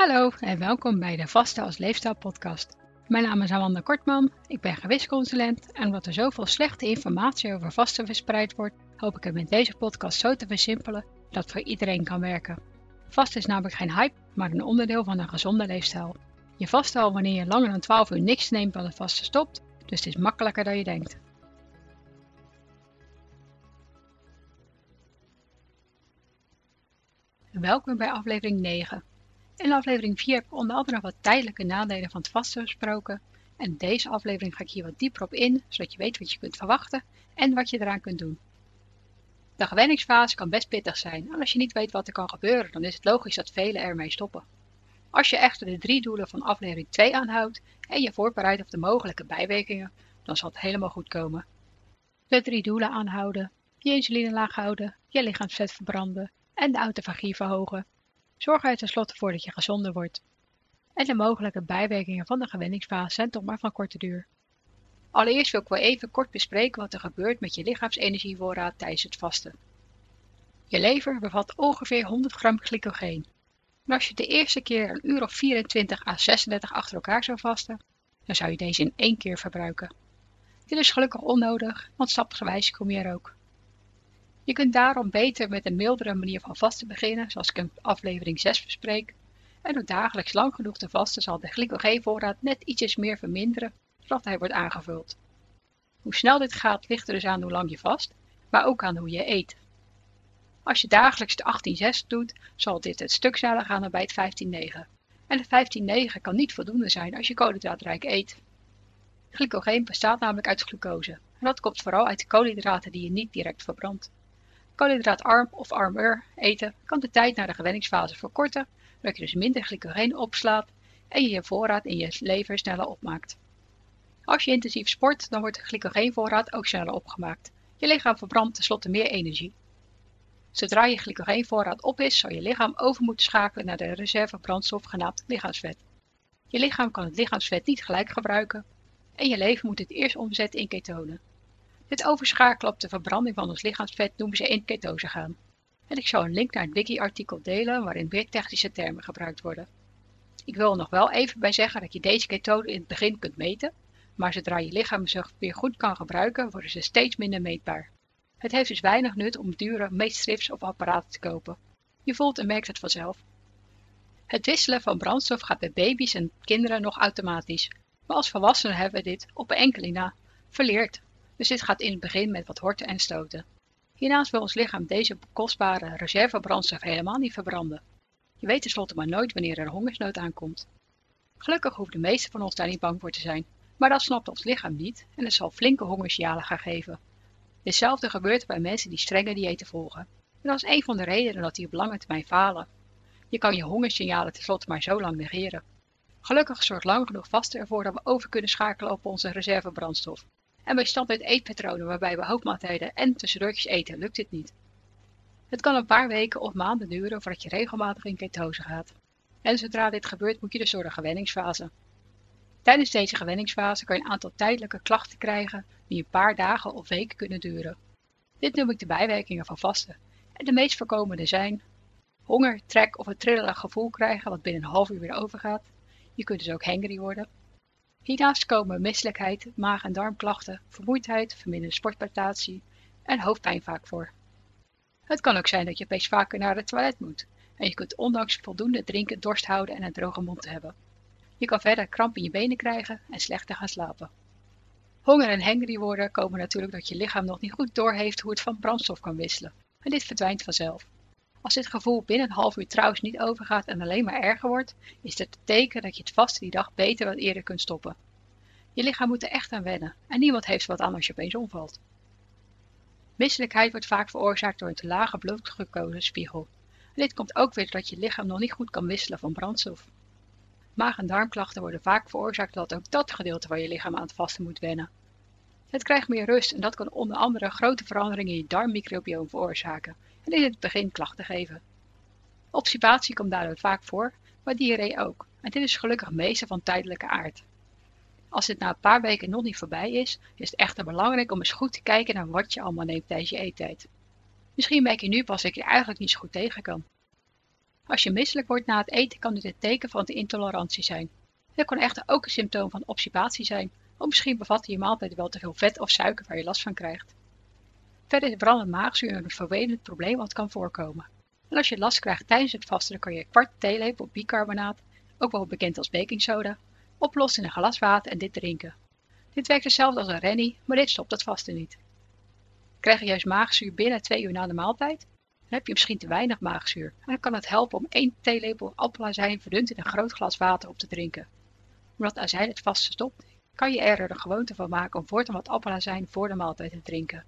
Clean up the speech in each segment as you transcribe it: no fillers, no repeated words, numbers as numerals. Hallo en welkom bij de Vasten als Leefstijl podcast. Mijn naam is Amanda Kortman, ik ben gewichtsconsulent en omdat er zoveel slechte informatie over vasten verspreid wordt, hoop ik het met deze podcast zo te versimpelen dat het voor iedereen kan werken. Vasten is namelijk geen hype, maar een onderdeel van een gezonde leefstijl. Je vast al wanneer je langer dan 12 uur niks neemt dan het vasten stopt, dus het is makkelijker dan je denkt. Welkom bij aflevering 9. In aflevering 4 heb ik onder andere wat tijdelijke nadelen van het vasten besproken. En deze aflevering ga ik hier wat dieper op in, zodat je weet wat je kunt verwachten en wat je eraan kunt doen. De gewenningsfase kan best pittig zijn en als je niet weet wat er kan gebeuren, dan is het logisch dat velen ermee stoppen. Als je echter de 3 doelen van aflevering 2 aanhoudt en je voorbereidt op de mogelijke bijwerkingen, dan zal het helemaal goed komen. De 3 doelen aanhouden, je insuline laag houden, je lichaamsvet verbranden en de autofagie verhogen. Zorg er tenslotte voor dat je gezonder wordt. En de mogelijke bijwerkingen van de gewenningsfase zijn toch maar van korte duur. Allereerst wil ik wel even kort bespreken wat er gebeurt met je lichaamsenergievoorraad tijdens het vasten. Je lever bevat ongeveer 100 gram glycogeen. En als je de eerste keer een uur of 24 à 36 achter elkaar zou vasten, dan zou je deze in 1 keer verbruiken. Dit is gelukkig onnodig, want stapsgewijs kom je er ook. Je kunt daarom beter met een mildere manier van vasten beginnen, zoals ik in aflevering 6 bespreek. En door dagelijks lang genoeg te vasten zal de glycogeenvoorraad net ietsjes meer verminderen, zodat hij wordt aangevuld. Hoe snel dit gaat ligt er dus aan hoe lang je vast, maar ook aan hoe je eet. Als je dagelijks de 18-6 doet, zal dit het stuk sneller gaan dan bij het 15-9. En de 15-9 kan niet voldoende zijn als je koolhydraatrijk eet. Glycogeen bestaat namelijk uit glucose, en dat komt vooral uit koolhydraten die je niet direct verbrandt. Koolhydraatarm of armer eten kan de tijd naar de gewenningsfase verkorten, waardoor je dus minder glycogeen opslaat en je je voorraad in je lever sneller opmaakt. Als je intensief sport, dan wordt de glycogeenvoorraad ook sneller opgemaakt. Je lichaam verbrandt tenslotte meer energie. Zodra je glycogeenvoorraad op is, zal je lichaam over moeten schakelen naar de reservebrandstof genaamd lichaamsvet. Je lichaam kan het lichaamsvet niet gelijk gebruiken en je lever moet het eerst omzetten in ketonen. Dit overschakelen op de verbranding van ons lichaamsvet noemen ze in ketose gaan. En ik zal een link naar het wiki-artikel delen waarin weer technische termen gebruikt worden. Ik wil er nog wel even bij zeggen dat je deze ketonen in het begin kunt meten, maar zodra je lichaam ze weer goed kan gebruiken, worden ze steeds minder meetbaar. Het heeft dus weinig nut om dure meetstrips of apparaten te kopen. Je voelt en merkt het vanzelf. Het wisselen van brandstof gaat bij baby's en kinderen nog automatisch, maar als volwassenen hebben we dit op een enkeling na verleerd. Dus dit gaat in het begin met wat horten en stoten. Hiernaast wil ons lichaam deze kostbare reservebrandstof helemaal niet verbranden. Je weet tenslotte maar nooit wanneer er hongersnood aankomt. Gelukkig hoeven de meesten van ons daar niet bang voor te zijn, maar dat snapt ons lichaam niet en het zal flinke hongersignalen gaan geven. Ditzelfde gebeurt bij mensen die strenge diëten volgen. En dat is een van de redenen dat die op lange termijn falen. Je kan je hongersignalen tenslotte maar zo lang negeren. Gelukkig zorgt lang genoeg vasten ervoor dat we over kunnen schakelen op onze reservebrandstof. En bij standaard eetpatronen waarbij we hoofdmaaltijden en tussendoortjes eten, lukt dit niet. Het kan een paar weken of maanden duren voordat je regelmatig in ketose gaat. En zodra dit gebeurt moet je dus door de gewenningsfase. Tijdens deze gewenningsfase kan je een aantal tijdelijke klachten krijgen die een paar dagen of weken kunnen duren. Dit noem ik de bijwerkingen van vasten. En de meest voorkomende zijn honger, trek of een trillerig gevoel krijgen wat binnen een half uur weer overgaat. Je kunt dus ook hangry worden. Hiernaast komen misselijkheid, maag- en darmklachten, vermoeidheid, verminderde sportprestatie en hoofdpijn vaak voor. Het kan ook zijn dat je opeens vaker naar het toilet moet en je kunt ondanks voldoende drinken dorst houden en een droge mond hebben. Je kan verder kramp in je benen krijgen en slechter gaan slapen. Honger en hangry worden komen natuurlijk dat je lichaam nog niet goed doorheeft hoe het van brandstof kan wisselen en dit verdwijnt vanzelf. Als dit gevoel binnen een half uur trouwens niet overgaat en alleen maar erger wordt, is dat het teken dat je het vasten die dag beter wat eerder kunt stoppen. Je lichaam moet er echt aan wennen en niemand heeft wat aan als je opeens omvalt. Misselijkheid wordt vaak veroorzaakt door een te lage bloedglucosespiegel. Dit komt ook weer doordat je lichaam nog niet goed kan wisselen van brandstof. Maag- en darmklachten worden vaak veroorzaakt doordat ook dat gedeelte waar je lichaam aan het vasten moet wennen. Het krijgt meer rust en dat kan onder andere grote veranderingen in je darmmicrobioom veroorzaken en in het begin klachten geven. Obstipatie komt daardoor vaak voor, maar diarree ook en dit is gelukkig meestal van tijdelijke aard. Als dit na een paar weken nog niet voorbij is, is het echter belangrijk om eens goed te kijken naar wat je allemaal neemt tijdens je eettijd. Misschien merk je nu pas dat je eigenlijk niet zo goed tegen kan. Als je misselijk wordt na het eten kan dit het teken van de intolerantie zijn. Het kan echter ook een symptoom van obstipatie zijn, of misschien bevat je maaltijd wel te veel vet of suiker waar je last van krijgt. Verder is brandende maagzuur een vervelend probleem wat kan voorkomen. En als je last krijgt tijdens het vasten, dan kan je een kwart theelepel bicarbonaat, ook wel bekend als baking soda, oplossen in een glas water en dit drinken. Dit werkt hetzelfde als een rennie, maar dit stopt het vasten niet. Krijg je juist maagzuur binnen 2 uur na de maaltijd? Dan heb je misschien te weinig maagzuur. En dan kan het helpen om 1 theelepel appelazijn verdund in een groot glas water op te drinken. Omdat azijn het vasten stopt, kan je er de gewoonte van maken om voortaan wat appelazijn voor de maaltijd te drinken.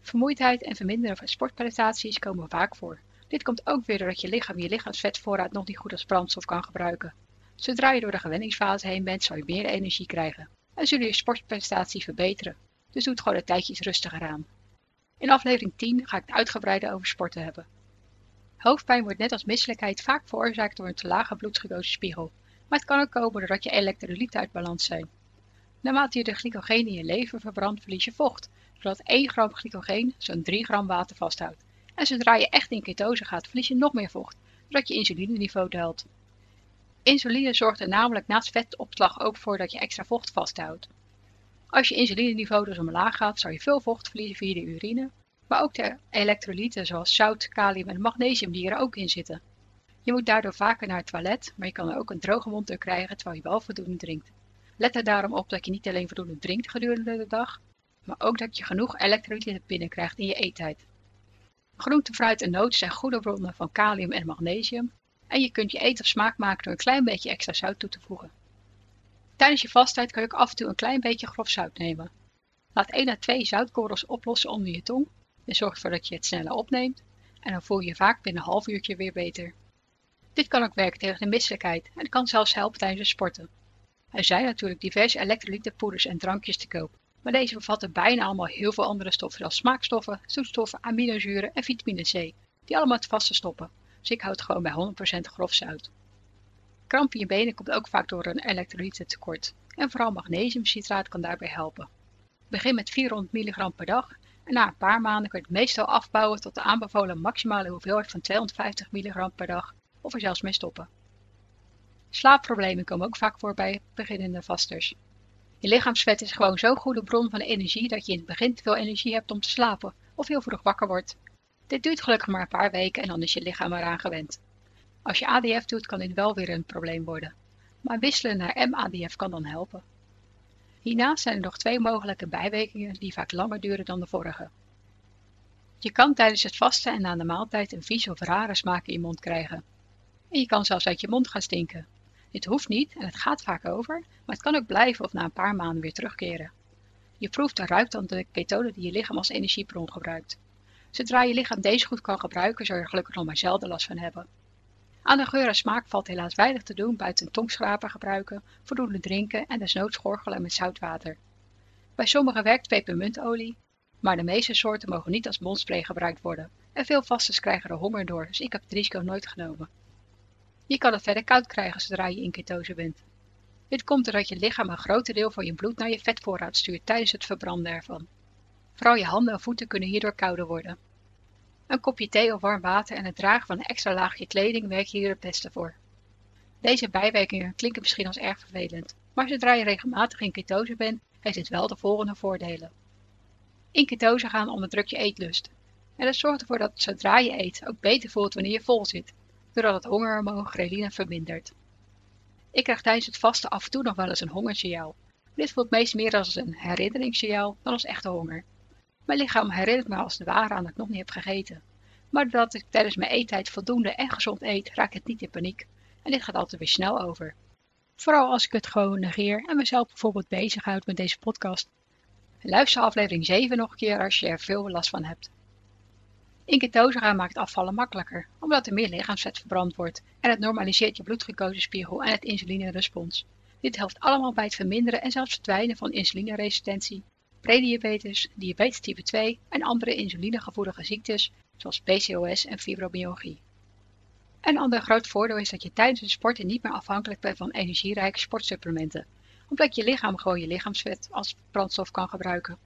Vermoeidheid en verminderen van sportprestaties komen vaak voor. Dit komt ook weer doordat je lichaam je lichaamsvetvoorraad nog niet goed als brandstof kan gebruiken. Zodra je door de gewenningsfase heen bent, zal je meer energie krijgen. En zullen je sportprestaties verbeteren. Dus doe het gewoon een tijdje iets rustiger aan. In aflevering 10 ga ik het uitgebreider over sporten hebben. Hoofdpijn wordt net als misselijkheid vaak veroorzaakt door een te lage bloedglucosespiegel. Maar het kan ook komen doordat je elektrolyten uit balans zijn. Naarmate je de glycogeen in je lever verbrandt, verlies je vocht. Zodat 1 gram glycogeen zo'n 3 gram water vasthoudt. En zodra je echt in ketose gaat, verlies je nog meer vocht, zodat je insulineniveau daalt. Insuline zorgt er namelijk naast vetopslag ook voor dat je extra vocht vasthoudt. Als je insulineniveau dus omlaag gaat, zal je veel vocht verliezen via de urine, maar ook de elektrolyten zoals zout, kalium en magnesium die er ook in zitten. Je moet daardoor vaker naar het toilet, maar je kan er ook een droge mond door krijgen terwijl je wel voldoende drinkt. Let er daarom op dat je niet alleen voldoende drinkt gedurende de dag, maar ook dat je genoeg elektrolyten binnenkrijgt in je eettijd. Groente, fruit en noten zijn goede bronnen van kalium en magnesium en je kunt je eten of smaak maken door een klein beetje extra zout toe te voegen. Tijdens je vasttijd kan je ook af en toe een klein beetje grof zout nemen. Laat 1 à 2 zoutkorrels oplossen onder je tong en zorg ervoor dat je het sneller opneemt en dan voel je je vaak binnen een half uurtje weer beter. Dit kan ook werken tegen de misselijkheid en kan zelfs helpen tijdens het sporten. Er zijn natuurlijk diverse elektrolytenpoeders en drankjes te koop, maar deze bevatten bijna allemaal heel veel andere stoffen zoals smaakstoffen, zoetstoffen, aminozuren en vitamine C, die allemaal het vasten stoppen, dus ik houd het gewoon bij 100% grof zout. Kramp in je benen komt ook vaak door een elektrolytentekort en vooral magnesium citraat kan daarbij helpen. Begin met 400 mg per dag en na een paar maanden kun je het meestal afbouwen tot de aanbevolen maximale hoeveelheid van 250 mg per dag of er zelfs mee stoppen. Slaapproblemen komen ook vaak voor bij beginnende vasters. Je lichaamsvet is gewoon zo'n goede bron van energie dat je in het begin te veel energie hebt om te slapen of heel vroeg wakker wordt. Dit duurt gelukkig maar een paar weken en dan is je lichaam eraan gewend. Als je ADF doet kan dit wel weer een probleem worden, maar wisselen naar MADF kan dan helpen. Hiernaast zijn er nog 2 mogelijke bijwerkingen die vaak langer duren dan de vorige. Je kan tijdens het vasten en na de maaltijd een vies of rare smaak in je mond krijgen. En je kan zelfs uit je mond gaan stinken. Dit hoeft niet en het gaat vaak over, maar het kan ook blijven of na een paar maanden weer terugkeren. Je proeft en ruikt dan de ketonen die je lichaam als energiebron gebruikt. Zodra je lichaam deze goed kan gebruiken, zul je er gelukkig nog maar zelden last van hebben. Aan de geur en smaak valt helaas weinig te doen buiten een tongschraper gebruiken, voldoende drinken en desnoods gorgelen met zoutwater. Bij sommigen werkt pepermuntolie, maar de meeste soorten mogen niet als mondspray gebruikt worden en veel vasters krijgen er honger door, dus ik heb het risico nooit genomen. Je kan het verder koud krijgen zodra je in ketose bent. Dit komt doordat je lichaam een groot deel van je bloed naar je vetvoorraad stuurt tijdens het verbranden ervan. Vooral je handen en voeten kunnen hierdoor kouder worden. Een kopje thee of warm water en het dragen van een extra laagje kleding werken hier het beste voor. Deze bijwerkingen klinken misschien als erg vervelend, maar zodra je regelmatig in ketose bent, heeft dit wel de volgende voordelen. In ketose gaan onderdrukt je eetlust. En dat zorgt ervoor dat zodra je eet ook beter voelt wanneer je vol zit, doordat het hongerhormoon ghreline vermindert. Ik krijg tijdens het vasten af en toe nog wel eens een hongersignaal. Dit voelt meest meer als een herinneringssignaal dan als echte honger. Mijn lichaam herinnert me als de ware aan dat ik nog niet heb gegeten. Maar doordat ik tijdens mijn eettijd voldoende en gezond eet, raak ik het niet in paniek. En dit gaat altijd weer snel over. Vooral als ik het gewoon negeer en mezelf bijvoorbeeld bezighoud met deze podcast. Luister aflevering 7 nog een keer als je er veel last van hebt. In ketose gaan maakt afvallen makkelijker, omdat er meer lichaamsvet verbrand wordt en het normaliseert je bloedglucosespiegel en het insulinerespons. Dit helpt allemaal bij het verminderen en zelfs verdwijnen van insulineresistentie, prediabetes, diabetes type 2 en andere insulinegevoelige ziektes zoals PCOS en fibromyalgie. Een ander groot voordeel is dat je tijdens het sporten niet meer afhankelijk bent van energierijke sportsupplementen, omdat je lichaam gewoon je lichaamsvet als brandstof kan gebruiken.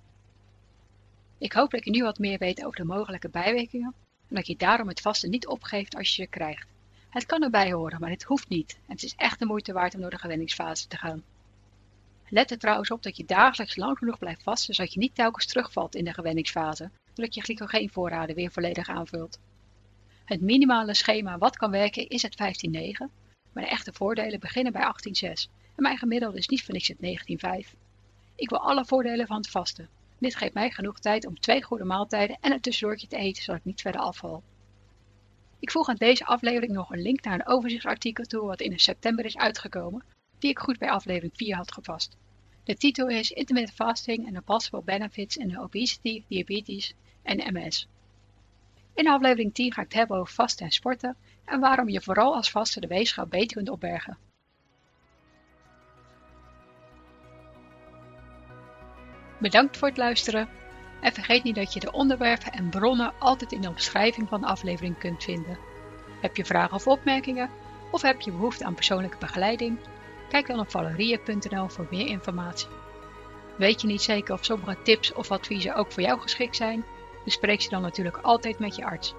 Ik hoop dat je nu wat meer weet over de mogelijke bijwerkingen en dat je daarom het vasten niet opgeeft als je ze krijgt. Het kan erbij horen, maar het hoeft niet. En het is echt de moeite waard om door de gewenningsfase te gaan. Let er trouwens op dat je dagelijks lang genoeg blijft vast, zodat je niet telkens terugvalt in de gewenningsfase, doordat je glycogeenvoorraden weer volledig aanvult. Het minimale schema wat kan werken is het 15-9, maar de echte voordelen beginnen bij 18-6 en mijn gemiddelde is niet voor niks het 19-5. Ik wil alle voordelen van het vasten. Dit geeft mij genoeg tijd om 2 goede maaltijden en een tussendoortje te eten, zodat ik niet verder afval. Ik voeg aan deze aflevering nog een link naar een overzichtsartikel toe wat in september is uitgekomen, die ik goed bij aflevering 4 had gepast. De titel is Intermittent Fasting and the Possible Benefits in Obesity, Diabetes en MS. In aflevering 10 ga ik het hebben over vasten en sporten en waarom je vooral als vaste de weegschaal beter kunt opbergen. Bedankt voor het luisteren en vergeet niet dat je de onderwerpen en bronnen altijd in de omschrijving van de aflevering kunt vinden. Heb je vragen of opmerkingen of heb je behoefte aan persoonlijke begeleiding? Kijk dan op valerie.nl voor meer informatie. Weet je niet zeker of sommige tips of adviezen ook voor jou geschikt zijn? Bespreek ze dan natuurlijk altijd met je arts.